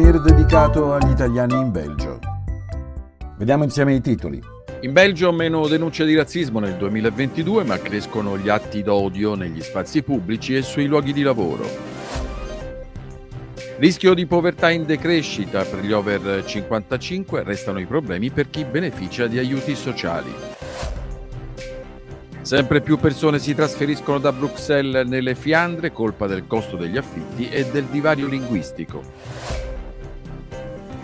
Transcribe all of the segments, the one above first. souvenir dedicato agli italiani in Belgio. Vediamo insieme i titoli. In Belgio meno denunce di razzismo nel 2022, ma crescono gli atti d'odio negli spazi pubblici e sui luoghi di lavoro. Rischio di povertà in decrescita per gli over 55, restano i problemi per chi beneficia di aiuti sociali. Sempre più persone si trasferiscono da Bruxelles nelle Fiandre, colpa del costo degli affitti e del divario linguistico.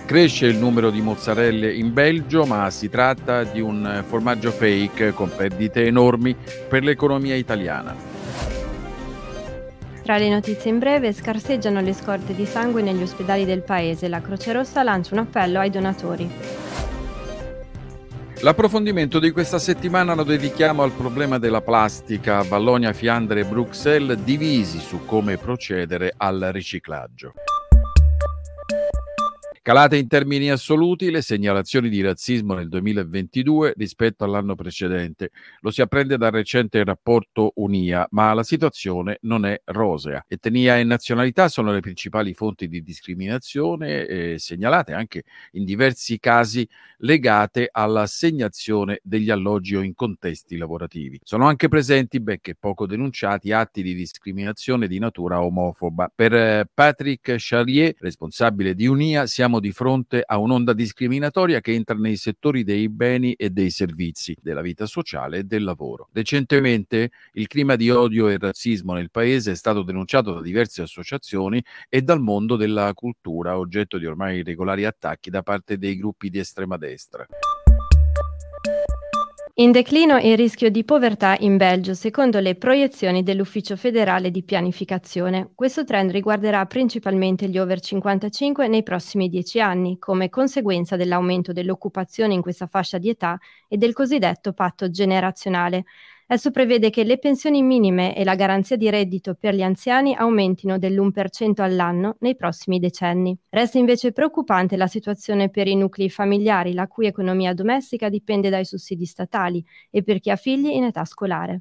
Cresce il numero di mozzarelle in Belgio, ma si tratta di un formaggio fake con perdite enormi per l'economia italiana. Tra le notizie in breve, scarseggiano le scorte di sangue negli ospedali del paese. La Croce Rossa lancia un appello ai donatori. L'approfondimento di questa settimana lo dedichiamo al problema della plastica. Wallonia, Fiandre e Bruxelles divisi su come procedere al riciclaggio. Calate in termini assoluti le segnalazioni di razzismo nel 2022 rispetto all'anno precedente. Lo si apprende dal recente rapporto Unia, ma la situazione non è rosea. Etnia e nazionalità sono le principali fonti di discriminazione, segnalate anche in diversi casi legate all'assegnazione degli alloggi o in contesti lavorativi. Sono anche presenti, benché poco denunciati, atti di discriminazione di natura omofoba. Per Patrick Charlier, responsabile di Unia, siamo di fronte a un'onda discriminatoria che entra nei settori dei beni e dei servizi, della vita sociale e del lavoro. Recentemente il clima di odio e razzismo nel paese è stato denunciato da diverse associazioni e dal mondo della cultura, oggetto di ormai regolari attacchi da parte dei gruppi di estrema destra. In declino il rischio di povertà in Belgio, secondo le proiezioni dell'Ufficio federale di pianificazione. Questo trend riguarderà principalmente gli over 55 nei prossimi 10 anni, come conseguenza dell'aumento dell'occupazione in questa fascia di età e del cosiddetto patto generazionale. Esso prevede che le pensioni minime e la garanzia di reddito per gli anziani aumentino dell'1% all'anno nei prossimi decenni. Resta invece preoccupante la situazione per i nuclei familiari, la cui economia domestica dipende dai sussidi statali, e per chi ha figli in età scolare.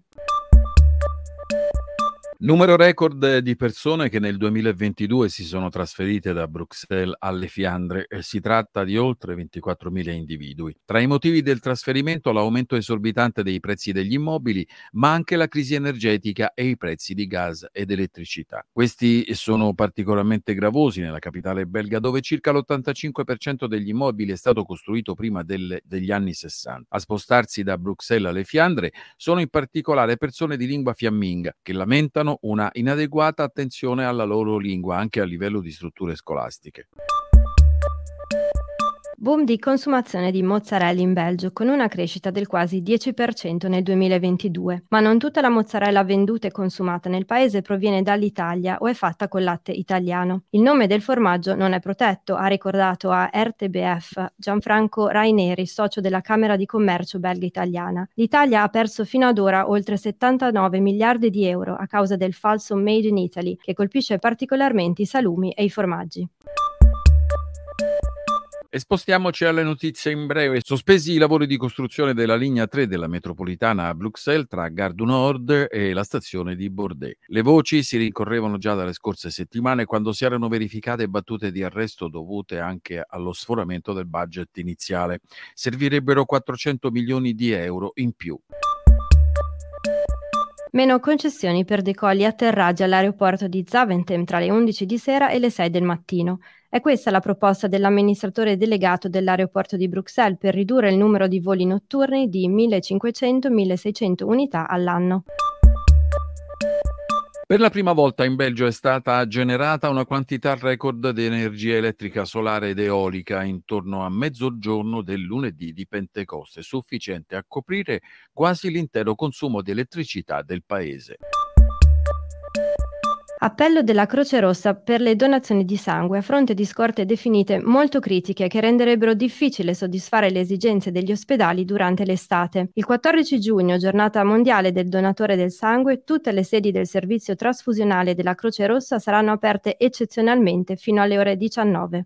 Numero record di persone che nel 2022 si sono trasferite da Bruxelles alle Fiandre. Si tratta di oltre 24.000 individui. Tra i motivi del trasferimento l'aumento esorbitante dei prezzi degli immobili, ma anche la crisi energetica e i prezzi di gas ed elettricità. Questi sono particolarmente gravosi nella capitale belga, dove circa l'85% degli immobili è stato costruito prima degli anni 60. A spostarsi da Bruxelles alle Fiandre sono in particolare persone di lingua fiamminga, che lamentano una inadeguata attenzione alla loro lingua anche a livello di strutture scolastiche. Boom di consumazione di mozzarella in Belgio, con una crescita del quasi 10% nel 2022. Ma non tutta la mozzarella venduta e consumata nel paese proviene dall'Italia o è fatta con latte italiano. Il nome del formaggio non è protetto, ha ricordato a RTBF Gianfranco Raineri, socio della Camera di Commercio belga-italiana. L'Italia ha perso fino ad ora oltre 79 miliardi di euro a causa del falso Made in Italy, che colpisce particolarmente i salumi e i formaggi. E spostiamoci alle notizie in breve. Sospesi i lavori di costruzione della linea 3 della metropolitana a Bruxelles tra Gare du Nord e la stazione di Bordet. Le voci si rincorrevano già dalle scorse settimane, quando si erano verificate battute di arresto dovute anche allo sforamento del budget iniziale. Servirebbero 400 milioni di euro in più. Meno concessioni per decolli e atterraggi all'aeroporto di Zaventem tra le 11 di sera e le 6 del mattino. È questa la proposta dell'amministratore delegato dell'aeroporto di Bruxelles per ridurre il numero di voli notturni di 1.500-1.600 unità all'anno. Per la prima volta in Belgio è stata generata una quantità record di energia elettrica solare ed eolica intorno a mezzogiorno del lunedì di Pentecoste, sufficiente a coprire quasi l'intero consumo di elettricità del paese. Appello della Croce Rossa per le donazioni di sangue a fronte di scorte definite molto critiche, che renderebbero difficile soddisfare le esigenze degli ospedali durante l'estate. Il 14 giugno, giornata mondiale del donatore del sangue, tutte le sedi del servizio trasfusionale della Croce Rossa saranno aperte eccezionalmente fino alle ore 19.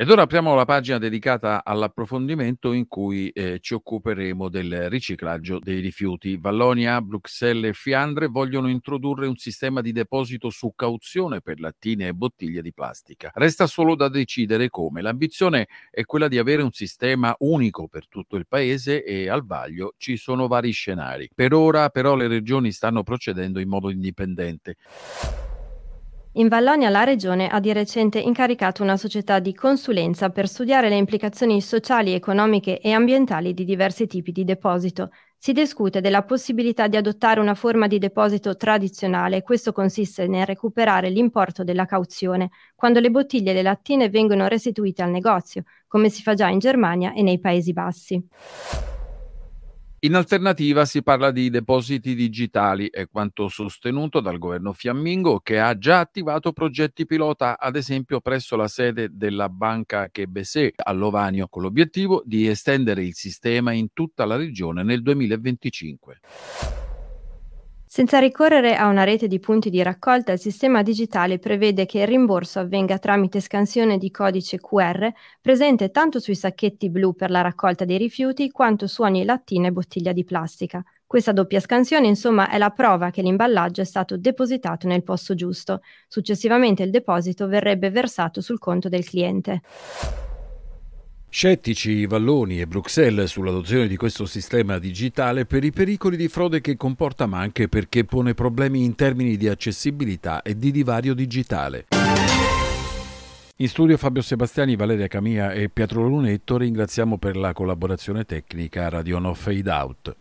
Ed ora apriamo la pagina dedicata all'approfondimento in cui ci occuperemo del riciclaggio dei rifiuti. Wallonia, Bruxelles e Fiandre vogliono introdurre un sistema di deposito su cauzione per lattine e bottiglie di plastica. Resta solo da decidere come. L'ambizione è quella di avere un sistema unico per tutto il paese e al vaglio ci sono vari scenari. Per ora però le regioni stanno procedendo in modo indipendente. In Vallonia la Regione ha di recente incaricato una società di consulenza per studiare le implicazioni sociali, economiche e ambientali di diversi tipi di deposito. Si discute della possibilità di adottare una forma di deposito tradizionale. Questo consiste nel recuperare l'importo della cauzione, quando le bottiglie e le lattine vengono restituite al negozio, come si fa già in Germania e nei Paesi Bassi. In alternativa si parla di depositi digitali, è quanto sostenuto dal governo fiammingo, che ha già attivato progetti pilota, ad esempio presso la sede della banca Chebesè a Lovanio, con l'obiettivo di estendere il sistema in tutta la regione nel 2025. Senza ricorrere a una rete di punti di raccolta, il sistema digitale prevede che il rimborso avvenga tramite scansione di codice QR presente tanto sui sacchetti blu per la raccolta dei rifiuti quanto su ogni lattina e bottiglia di plastica. Questa doppia scansione, insomma, è la prova che l'imballaggio è stato depositato nel posto giusto. Successivamente il deposito verrebbe versato sul conto del cliente. Scettici i Valloni e Bruxelles sull'adozione di questo sistema digitale per i pericoli di frode che comporta, ma anche perché pone problemi in termini di accessibilità e di divario digitale. In studio Fabio Sebastiani, Valeria Camia e Pietro Lunetto, ringraziamo per la collaborazione tecnica Radio No Fade Out.